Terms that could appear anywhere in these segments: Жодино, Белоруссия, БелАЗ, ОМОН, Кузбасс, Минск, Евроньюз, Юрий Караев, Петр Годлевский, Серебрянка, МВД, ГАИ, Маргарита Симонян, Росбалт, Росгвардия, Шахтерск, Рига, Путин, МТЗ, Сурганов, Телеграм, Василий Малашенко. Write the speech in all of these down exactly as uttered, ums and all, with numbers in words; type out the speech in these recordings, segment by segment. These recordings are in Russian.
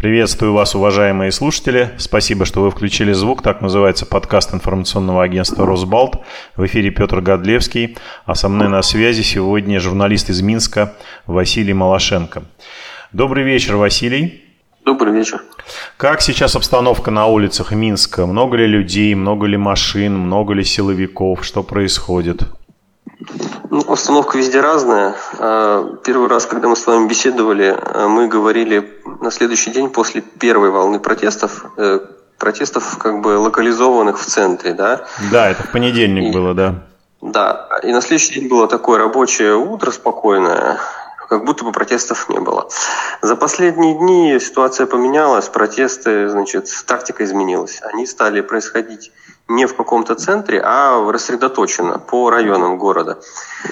Приветствую вас, уважаемые слушатели. Спасибо, что вы включили звук. Так называется подкаст информационного агентства «Росбалт». В эфире Петр Годлевский. А со мной на связи сегодня журналист из Минска Василий Малашенко. Добрый вечер, Василий. Добрый вечер. Как сейчас обстановка на улицах Минска? Много ли людей, много ли машин, много ли силовиков? Что происходит? Ну, обстановка везде разная. Первый раз, когда мы с вами беседовали, мы говорили на следующий день после первой волны протестов, протестов как бы локализованных в центре, да? Да, это в понедельник и, было, да. Да, и на следующий день было такое рабочее утро спокойное, как будто бы протестов не было. За последние дни ситуация поменялась, протесты, значит, тактика изменилась. Они стали происходить не в каком-то центре, а рассредоточено по районам города.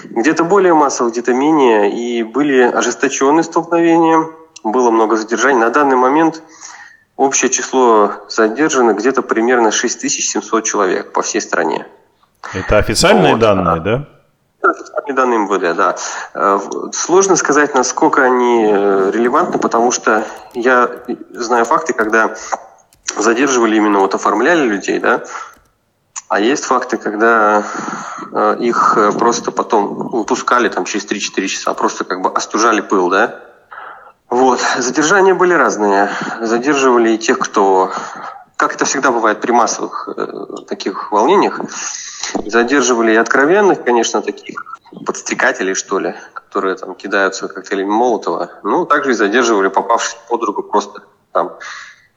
Где-то более массово, где-то менее. И были ожесточенные столкновения, было много задержаний. На данный момент общее число задержанных где-то примерно шесть тысяч семьсот человек по всей стране. Это официальные вот, данные, да? Данные МВД, да. Сложно сказать, насколько они релевантны, потому что я знаю факты, когда задерживали именно, вот оформляли людей, да, а есть факты, когда их просто потом выпускали там через три-четыре часа, просто как бы остужали пыл, да. Вот. Задержания были разные. Задерживали и тех, кто... Как это всегда бывает при массовых э, таких волнениях, задерживали и откровенных, конечно, таких подстрекателей, что ли, которые там кидаются коктейлями Молотова. Ну, также и задерживали попавшись под руку просто там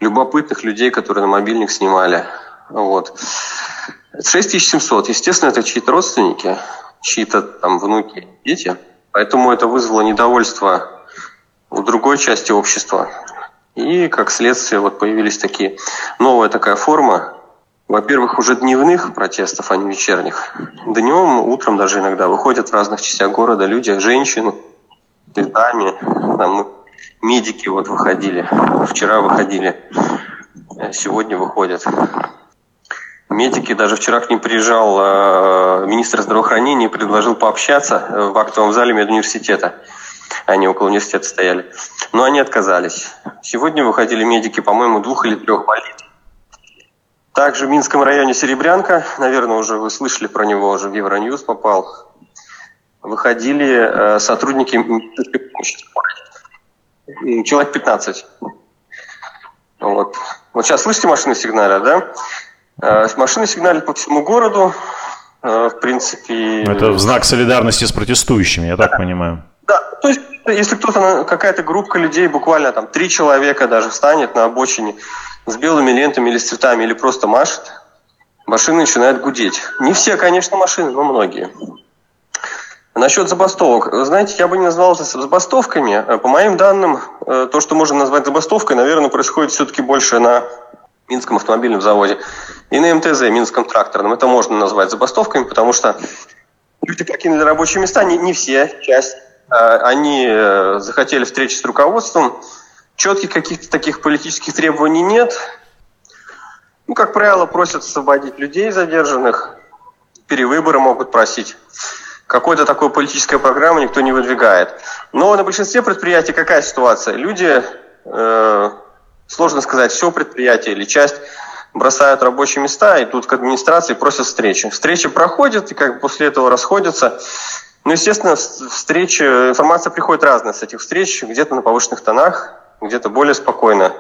любопытных людей, которые на мобильник снимали. Вот. шесть тысяч семьсот. Естественно, это чьи-то родственники, чьи-то там внуки, дети. Поэтому это вызвало недовольство у другой части общества. И, как следствие, вот появились такие, новая такая форма, во-первых, уже дневных протестов, а не вечерних. Днем, утром даже иногда выходят в разных частях города люди, женщины, цветами, там, медики вот выходили, вчера выходили, сегодня выходят. Медики, даже вчера к ним приезжал министр здравоохранения и предложил пообщаться в актовом зале медуниверситета. Они около университета стояли. Но они отказались. Сегодня выходили медики, по-моему, двух или трех больниц. Также в Минском районе Серебрянка, наверное, уже вы слышали про него, уже в Евроньюз попал, выходили э, сотрудники медицинской помощи. Человек пятнадцать. Вот. Вот сейчас слышите машины сигналят, да? Э, машины сигналят по всему городу. Э, в принципе... Это в знак солидарности с протестующими, я так понимаю. Да, то есть, если кто-то, какая-то группа людей, буквально там три человека даже встанет на обочине с белыми лентами или с цветами, или просто машет, машины начинают гудеть. Не все, конечно, машины, но многие. Насчет забастовок. Знаете, я бы не назвал это забастовками. По моим данным, то, что можно назвать забастовкой, наверное, происходит все-таки больше на Минском автомобильном заводе и на эм тэ зэ, Минском тракторном. Это можно назвать забастовками, потому что люди покинули рабочие места, не, не все, часть. Они захотели встречи с руководством. Четких каких-то таких политических требований нет. Ну, как правило, просят освободить людей задержанных. Перевыборы могут просить. Какой-то такой политической программы никто не выдвигает. Но на большинстве предприятий какая ситуация? Люди, э, сложно сказать, все предприятие или часть, бросают рабочие места, идут к администрации, просят встречи. Встречи проходят и как бы после этого расходятся. Ну, естественно, встречи, информация приходит разная с этих встреч, где-то на повышенных тонах, где-то более спокойно.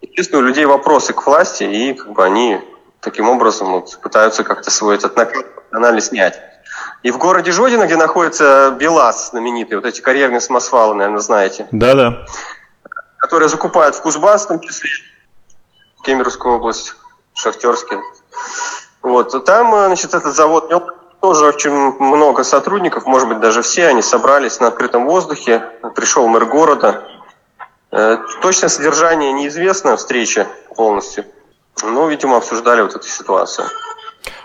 Естественно, у людей вопросы к власти, и как бы они таким образом вот, пытаются как-то свой этот анализ снять. И в городе Жодино, где находится БелАЗ знаменитый, вот эти карьерные самосвалы, наверное, знаете. Да-да. Которые закупают в Кузбасс, в том числе, в Кемеровскую область, в Шахтерске. Вот, там, значит, этот завод мелкий. Тоже очень много сотрудников, может быть, даже все, они собрались на открытом воздухе, пришел мэр города. Точное содержание неизвестно, встреча полностью, но, видимо, обсуждали вот эту ситуацию.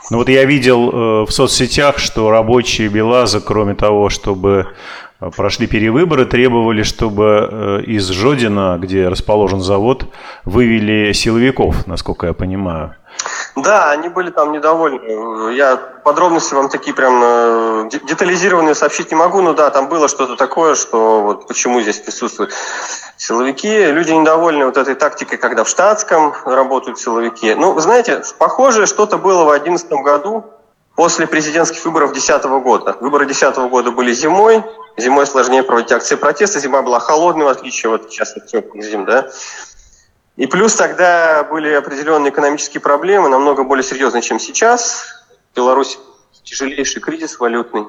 Ну вот я видел в соцсетях, что рабочие БелАЗа, кроме того, чтобы прошли перевыборы, требовали, чтобы из Жодина, где расположен завод, вывели силовиков, насколько я понимаю. Да, они были там недовольны. Я подробности вам такие прям детализированные сообщить не могу, но да, там было что-то такое, что вот почему здесь присутствуют силовики. Люди недовольны вот этой тактикой, когда в штатском работают силовики. Ну, вы знаете, похожее что-то было в две тысячи одиннадцатом году после президентских выборов две тысячи десятого года. Выборы две тысячи десятого года были зимой. Зимой сложнее проводить акции протеста. Зима была холодной, в отличие вот сейчас от теплых зим, да. И плюс тогда были определенные экономические проблемы, намного более серьезные, чем сейчас. В Беларуси тяжелейший кризис валютный.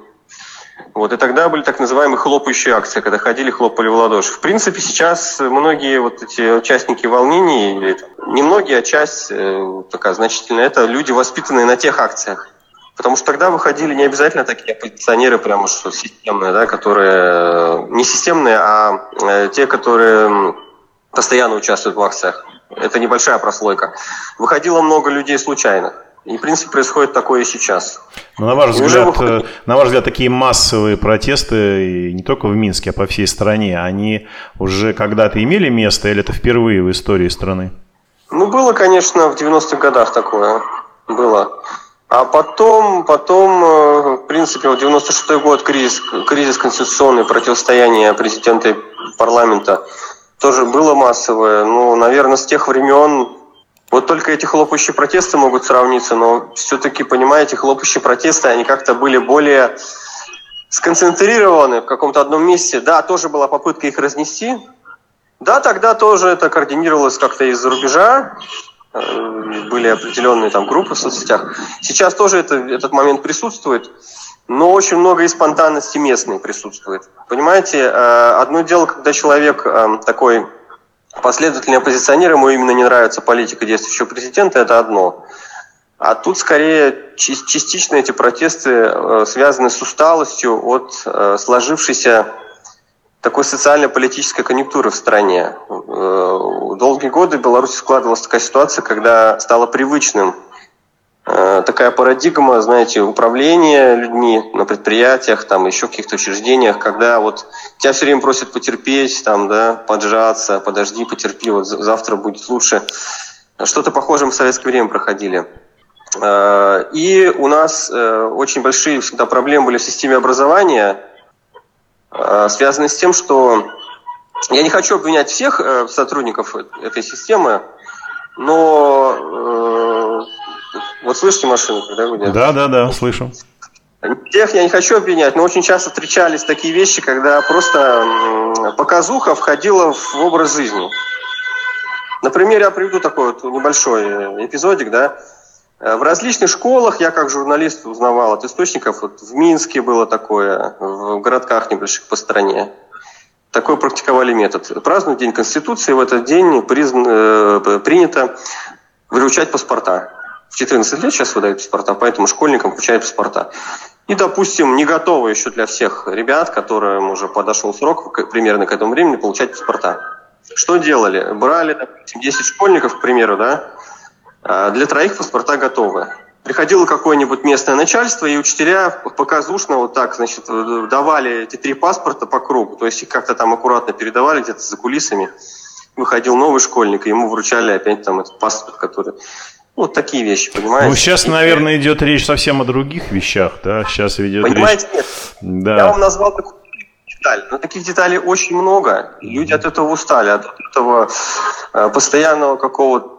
Вот, и тогда были так называемые хлопающие акции, когда ходили, хлопали в ладоши. В принципе, сейчас многие вот эти участники волнений, или не многие, а часть э, такая значительная, это люди, воспитанные на тех акциях. Потому что тогда выходили не обязательно такие оппозиционеры, прямо что системные, да, которые не системные, а э, те, которые постоянно участвуют в акциях. Это небольшая прослойка. Выходило много людей случайно. И, в принципе, происходит такое и сейчас. Но, на ваш взгляд, выход... на ваш взгляд, такие массовые протесты не только в Минске, а по всей стране, они уже когда-то имели место, или это впервые в истории страны? Ну, было, конечно, в девяностых годах такое. Было. А потом, потом, в принципе, в девяносто шестой год кризис, кризис конституционный, противостояние президента и парламента, тоже было массовое, но, наверное, с тех времен вот только эти хлопающие протесты могут сравниться, но все-таки, понимаете, хлопающие протесты, они как-то были более сконцентрированы в каком-то одном месте. Да, тоже была попытка их разнести. Да, тогда тоже это координировалось как-то из-за рубежа. Были определенные там группы в соцсетях. Сейчас тоже это, этот момент присутствует, но очень много и спонтанности местной присутствует. Понимаете, одно дело, когда человек такой последовательный оппозиционер, ему именно не нравится политика действующего президента, это одно. А тут скорее частично эти протесты связаны с усталостью от сложившейся такой социально-политической конъюнктуры в стране. Долгие годы в Беларуси складывалась такая ситуация, когда стало привычным такая парадигма, знаете, управления людьми на предприятиях, там еще в каких-то учреждениях, когда вот тебя все время просят потерпеть, там, да, поджаться, подожди, потерпи, вот завтра будет лучше. Что-то похожее мы в советское время проходили. И у нас очень большие всегда проблемы были в системе образования, связаны с тем, что я не хочу обвинять всех сотрудников этой системы, но э, вот слышите машину, когда гудят? Да, да, да, слышу. Тех я не хочу обвинять, но очень часто встречались такие вещи, когда просто показуха входила в образ жизни. Например, я приведу такой вот небольшой эпизодик, да. В различных школах, я как журналист узнавал от источников, вот в Минске было такое, в городках небольших по стране, такой практиковали метод. Празднуют День Конституции, в этот день призн, э, принято вручать паспорта. В четырнадцать лет сейчас выдают паспорта, поэтому школьникам вручают паспорта. И, допустим, не готовы еще для всех ребят, которым уже подошел срок к, примерно к этому времени, получать паспорта. Что делали? Брали, допустим, десять школьников, к примеру, да, для троих паспорта готовы. Приходило какое-нибудь местное начальство, и учителя показушно вот так, значит, давали эти три паспорта по кругу, то есть их как-то там аккуратно передавали где-то за кулисами. Выходил новый школьник, и ему вручали опять там этот паспорт, который... Вот такие вещи, понимаете? Ну, сейчас, наверное, идет речь совсем о других вещах, да? Сейчас идет понимаете, речь... Понимаете, нет. Да. Я вам назвал такую деталь, но таких деталей очень много. Люди от этого устали, от этого постоянного какого-то...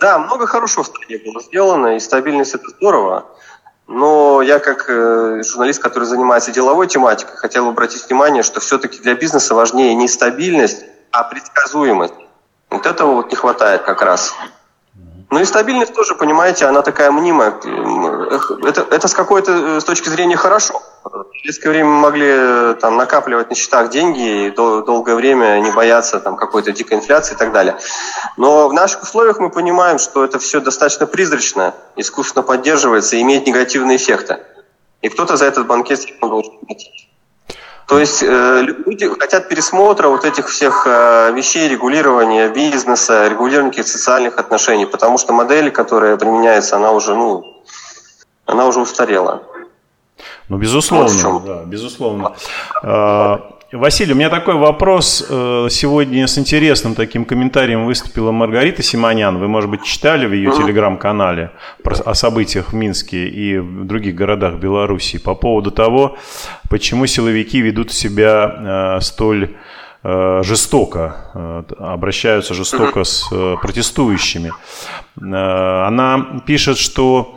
Да, много хорошего в стране было сделано, и стабильность – это здорово, но я как журналист, который занимается деловой тематикой, хотел бы обратить внимание, что все-таки для бизнеса важнее не стабильность, а предсказуемость. Вот этого вот не хватает как раз. Ну и стабильность тоже, понимаете, она такая мнимая. Это, это с какой-то с точки зрения хорошо. В советское время мы могли там накапливать на счетах деньги и дол- долгое время не бояться там какой-то дикой инфляции и так далее. Но в наших условиях мы понимаем, что это все достаточно призрачно, искусственно поддерживается и имеет негативные эффекты. И кто-то за этот банкет должен платить. То есть э, люди хотят пересмотра вот этих всех э, вещей, регулирования бизнеса, регулирования каких-то социальных отношений, потому что модель, которая применяется, она уже, ну, она уже устарела. Ну, безусловно, вот да, безусловно. Василий, у меня такой вопрос. Сегодня с интересным таким комментарием выступила Маргарита Симонян. Вы, может быть, читали в ее телеграм-канале о событиях в Минске и в других городах Белоруссии по поводу того, почему силовики ведут себя столь жестоко, обращаются жестоко с протестующими. Она пишет, что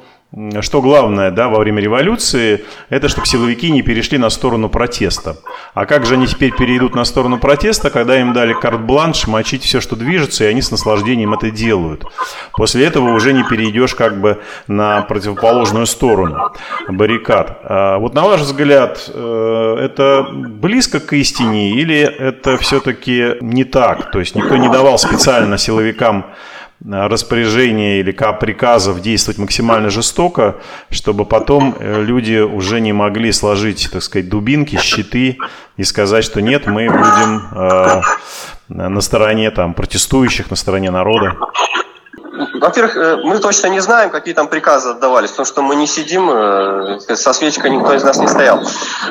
Что главное, да, во время революции, это чтобы силовики не перешли на сторону протеста. А как же они теперь перейдут на сторону протеста, когда им дали карт-бланш мочить все, что движется, и они с наслаждением это делают? После этого уже не перейдешь как бы на противоположную сторону баррикад. Вот на ваш взгляд, это близко к истине или это все-таки не так? То есть никто не давал специально силовикам распоряжения или приказов действовать максимально жестоко, чтобы потом люди уже не могли сложить, так сказать, дубинки, щиты и сказать, что нет, мы будем э, на стороне там, протестующих, на стороне народа? Во-первых, мы точно не знаем, какие там приказы отдавались, потому что мы не сидим, со свечкой никто из нас не стоял.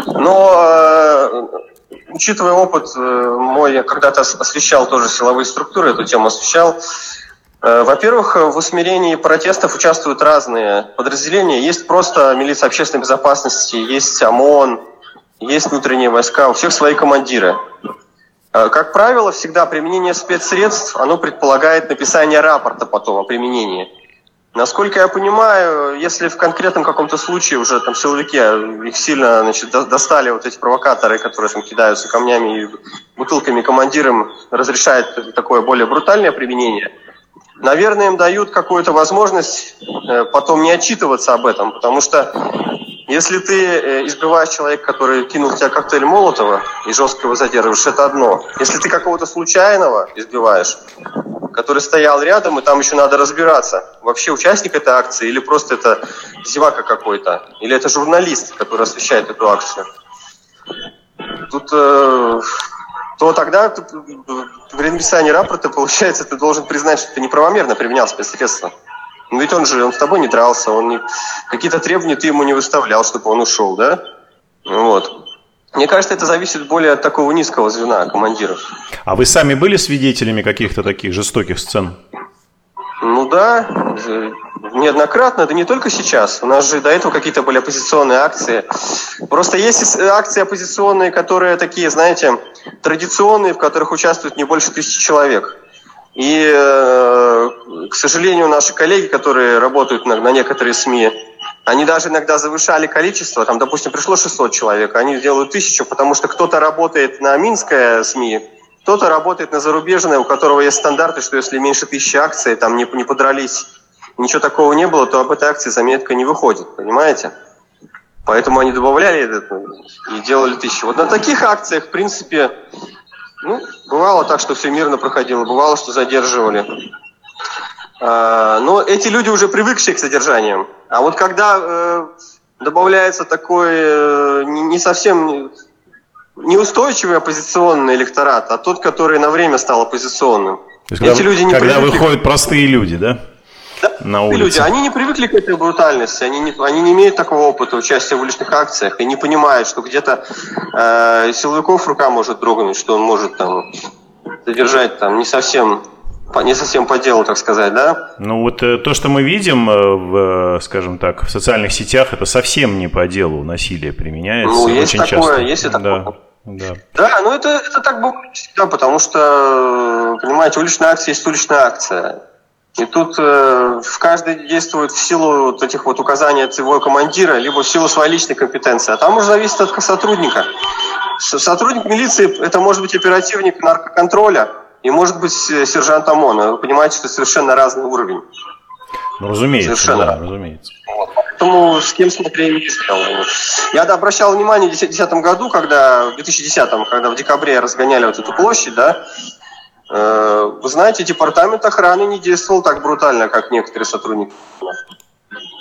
Но... Учитывая опыт мой, я когда-то освещал тоже силовые структуры, эту тему освещал. Во-первых, в усмирении протестов участвуют разные подразделения. Есть просто милиция общественной безопасности, есть ОМОН, есть внутренние войска, у всех свои командиры. Как правило, всегда применение спецсредств, оно предполагает написание рапорта потом о применении. Насколько я понимаю, если в конкретном каком-то случае уже там силовики, их сильно, значит, достали вот эти провокаторы, которые там кидаются камнями и бутылками, командирам разрешает такое более брутальное применение, наверное, им дают какую-то возможность потом не отчитываться об этом, потому что если ты избиваешь человека, который кинул в тебя коктейль Молотова и жестко его задерживаешь, это одно. Если ты какого-то случайного избиваешь, который стоял рядом, и там еще надо разбираться, вообще участник этой акции или просто это зевака какой-то, или это журналист, который освещает эту акцию. Тут, э, то тогда тут, при написании рапорта, получается, ты должен признать, что ты неправомерно применял спецсредства. Но ведь он же, он с тобой не дрался, он не, какие-то требования ты ему не выставлял, чтобы он ушел, да? Вот. Мне кажется, это зависит более от такого низкого звена командиров. А вы сами были свидетелями каких-то таких жестоких сцен? Ну да, неоднократно, да не только сейчас. У нас же до этого какие-то были оппозиционные акции. Просто есть акции оппозиционные, которые такие, знаете, традиционные, в которых участвует не больше тысячи человек. И, к сожалению, наши коллеги, которые работают на некоторые СМИ, они даже иногда завышали количество, там, допустим, пришло шестьсот человек, они делают тысячу, потому что кто-то работает на минское СМИ, кто-то работает на зарубежное, у которого есть стандарты, что если меньше тысячи акций, там не, не подрались, ничего такого не было, то об этой акции заметка не выходит, понимаете? Поэтому они добавляли это и делали тысячу. Вот на таких акциях, в принципе, ну, бывало так, что все мирно проходило, бывало, что задерживали. Но эти люди уже привыкшие к содержаниям. А вот когда э, добавляется такой э, не совсем неустойчивый оппозиционный электорат, а тот, который на время стал оппозиционным. То есть, эти когда, люди не когда привыкли... выходят простые люди, да? Да, на улице. Люди, они не привыкли к этой брутальности, они не, они не имеют такого опыта участия в уличных акциях и не понимают, что где-то э, силовиков рука может дрогнуть, что он может там задержать там не совсем... Не совсем по делу, так сказать, да? Ну вот то, что мы видим, в, скажем так, в социальных сетях, это совсем не по делу насилие применяется. Ну, есть очень такое, часто. Есть и такое. Да, да. Да, но это, это так было всегда, потому что, понимаете, уличная акция есть уличная акция. И тут э, каждый действует в силу вот этих вот указаний от его командира, либо в силу своей личной компетенции. А там уже зависит от сотрудника. Сотрудник милиции, это может быть оперативник наркоконтроля, и может быть сержант ОМОНа. Вы понимаете, что совершенно разный уровень. Ну, разумеется, совершенно да, разумеется. Вот. Поэтому с кем смотрели, не стал. Я да, обращал внимание в две тысячи десятом году, когда в две тысячи десятом, когда в декабре разгоняли вот эту площадь, да. Э, вы знаете, департамент охраны не действовал так брутально, как некоторые сотрудники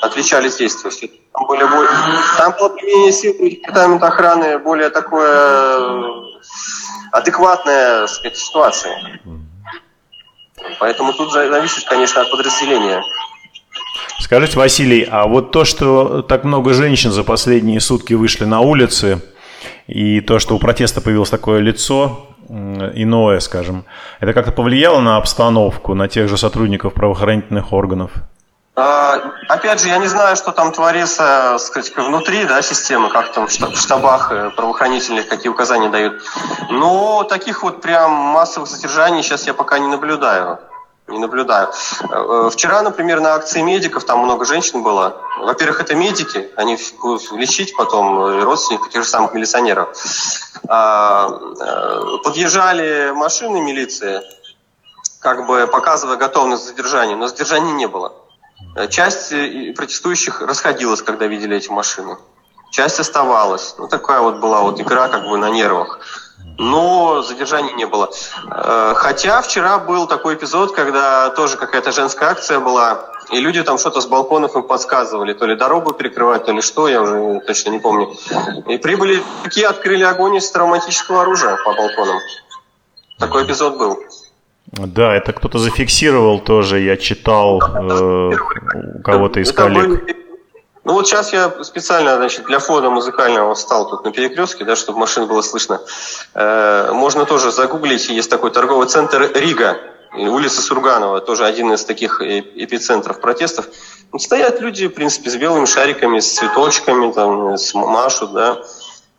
отличались действия. Там, более, более... Там было применение сил, департамент охраны более такое адекватная, так сказать, ситуация. Поэтому тут зависит, конечно, от подразделения. Скажите, Василий, а вот то, что так много женщин за последние сутки вышли на улицы И то, что у протеста появилось такое лицо иное, скажем, это как-то повлияло на обстановку, на тех же сотрудников правоохранительных органов? Опять же, я не знаю, что там творится, сказать, внутри, да, системы, как там в штабах правоохранительных, какие указания дают. Но таких вот прям массовых задержаний сейчас я пока не наблюдаю. Не наблюдаю. Вчера, например, на акции медиков, там много женщин было. Во-первых, это медики, они будут лечить потом родственников, тех же самых милиционеров. Подъезжали машины милиции, как бы показывая готовность к задержанию, но задержаний не было. Часть протестующих расходилась, когда видели эти машины. Часть оставалась. Ну, такая вот была вот игра как бы на нервах. Но задержаний не было. Хотя вчера был такой эпизод, когда тоже какая-то женская акция была, и люди там что-то с балконов им подсказывали, то ли дорогу перекрывать, то ли что, я уже точно не помню. И прибыли, такие открыли огонь из травматического оружия по балконам. Такой эпизод был. Да, это кто-то зафиксировал тоже, я читал э, у кого-то из коллег. Ну вот сейчас я специально, значит, для фона музыкального встал тут на перекрестке, да, чтобы машин было слышно. Э, можно тоже загуглить, есть такой торговый центр Рига, улица Сурганова, тоже один из таких эпицентров протестов. Вот стоят люди, в принципе, с белыми шариками, с цветочками, там, с машут, да.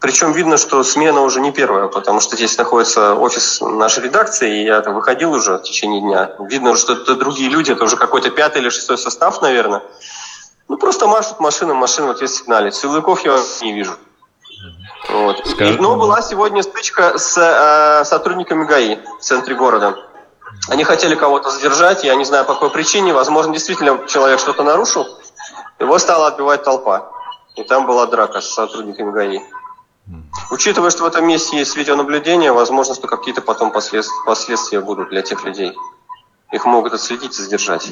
Причем видно, что смена уже не первая, потому что здесь находится офис нашей редакции, и я там выходил уже в течение дня. Видно, что это другие люди, это уже какой-то пятый или шестой состав, наверное. Ну, просто машут машина, машина, вот есть сигналит. Силовиков я не вижу. Вот. Скажи, но была сегодня стычка с э, сотрудниками ГАИ в центре города. Они хотели кого-то задержать, я не знаю по какой причине. Возможно, действительно человек что-то нарушил. Его стала отбивать толпа. И там была драка с сотрудниками ГАИ. Учитывая, что в этом месте есть видеонаблюдение, возможно, что какие-то потом последствия будут для тех людей. Их могут отследить и задержать.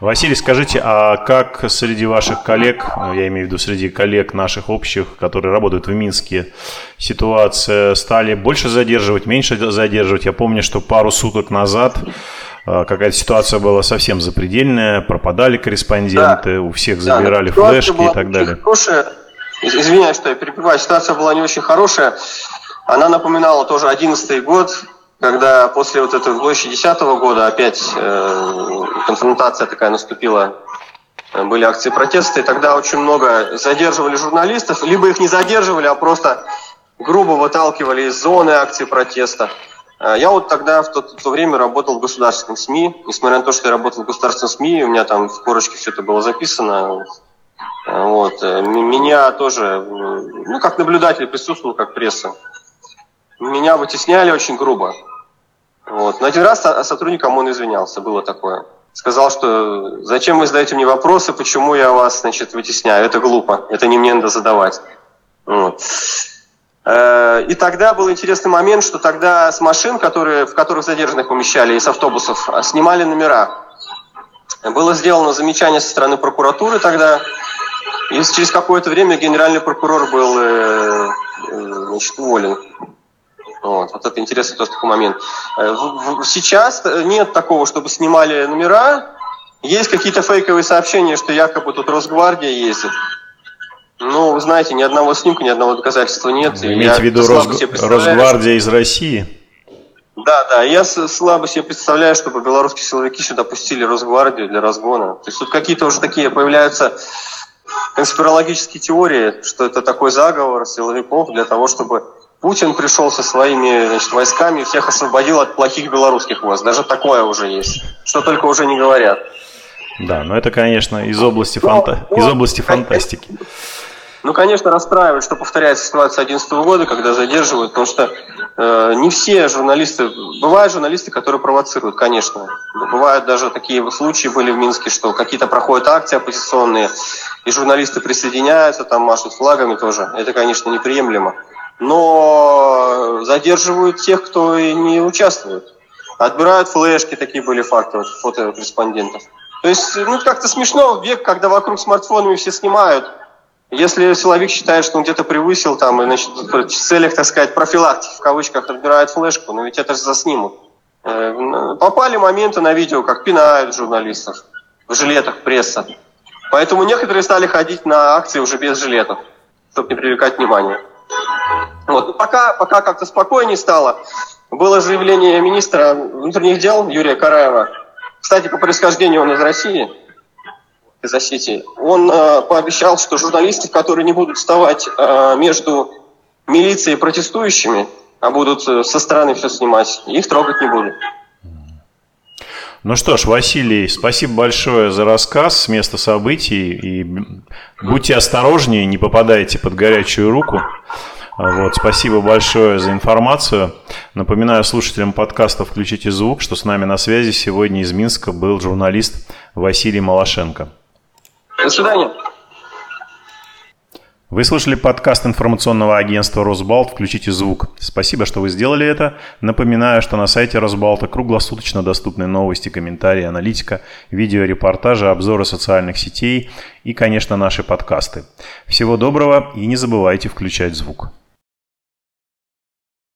Василий, скажите, а как среди ваших коллег, я имею в виду среди коллег наших общих, которые работают в Минске, ситуация, стали больше задерживать, меньше задерживать? Я помню, что пару суток назад какая-то ситуация была совсем запредельная, пропадали корреспонденты, да. у всех забирали да, флешки и так далее. Хорошая. Извиняюсь, что я перебиваю, ситуация была не очень хорошая. Она напоминала тоже одиннадцатый год. Когда после вот этой площади десятого года опять э, конфронтация такая наступила, были акции протеста, и тогда очень много задерживали журналистов, либо их не задерживали, а просто грубо выталкивали из зоны акции протеста. Я вот тогда в то, в то время работал в государственном СМИ, несмотря на то, что я работал в государственном СМИ, у меня там в корочке все это было записано. Вот. Меня тоже, ну как наблюдатель присутствовал, как пресса. Меня вытесняли очень грубо. Вот. Но один раз сотрудник ОМОН извинялся, было такое. Сказал, что зачем вы задаете мне вопросы, почему я вас, значит, вытесняю. Это глупо, это не мне надо задавать. Вот. И тогда был интересный момент, что тогда с машин, которые, в которых задержанных помещали, и с автобусов, снимали номера. Было сделано замечание со стороны прокуратуры тогда. И через какое-то время генеральный прокурор был, значит, уволен. Вот, вот это интересный тоже такой момент. Сейчас нет такого, чтобы снимали номера. Есть какие-то фейковые сообщения, что якобы тут Росгвардия ездит. Ну, вы знаете, ни одного снимка, ни одного доказательства нет. Имеете в виду Росг... Росгвардия из России? Да, да. Я слабо себе представляю, чтобы белорусские силовики сюда пустили Росгвардию для разгона. То есть тут какие-то уже такие появляются конспирологические теории, что это такой заговор силовиков для того, чтобы... Путин пришел со своими, значит, войсками и всех освободил от плохих белорусских войск. Даже такое уже есть, что только уже не говорят. Да, но это, конечно, из области, но, фанта... но... из области фантастики. Ну, конечно, расстраивает, что повторяется ситуация две тысячи одиннадцатого года, когда задерживают, потому что э, не все журналисты... Бывают журналисты, которые провоцируют, конечно. Бывают даже такие случаи были в Минске, что какие-то проходят акции оппозиционные, и журналисты присоединяются, там машут флагами тоже. Это, конечно, неприемлемо. Но задерживают тех, кто и не участвует. Отбирают флешки, такие были факты, вот, фото корреспондентов. То есть, ну, как-то смешно в век, когда вокруг смартфонами все снимают. Если силовик считает, что он где-то превысил, там, и, значит, в целях, так сказать, профилактики, в кавычках, отбирают флешку, но ведь это же заснимут. Попали моменты на видео, как пинают журналистов в жилетах, пресса. Поэтому некоторые стали ходить на акции уже без жилетов, чтобы не привлекать внимания. Вот. Ну, пока, пока как-то спокойнее стало. Было заявление министра внутренних дел Юрия Караева. Кстати, по происхождению он из России, из Осетии. Он э, пообещал, что журналистов, которые не будут вставать э, между милицией и протестующими, а будут со стороны все снимать, их трогать не будут. Ну что ж, Василий, спасибо большое за рассказ с места событий. И будьте осторожнее, не попадайте под горячую руку. Вот, спасибо большое за информацию. Напоминаю слушателям подкаста «Включите звук», что с нами на связи сегодня из Минска был журналист Василий Малашенко. До свидания. Вы слушали подкаст информационного агентства «Росбалт. Включите звук». Спасибо, что вы сделали это. Напоминаю, что на сайте «Росбалта» круглосуточно доступны новости, комментарии, аналитика, видеорепортажи, обзоры социальных сетей и, конечно, наши подкасты. Всего доброго и не забывайте включать звук.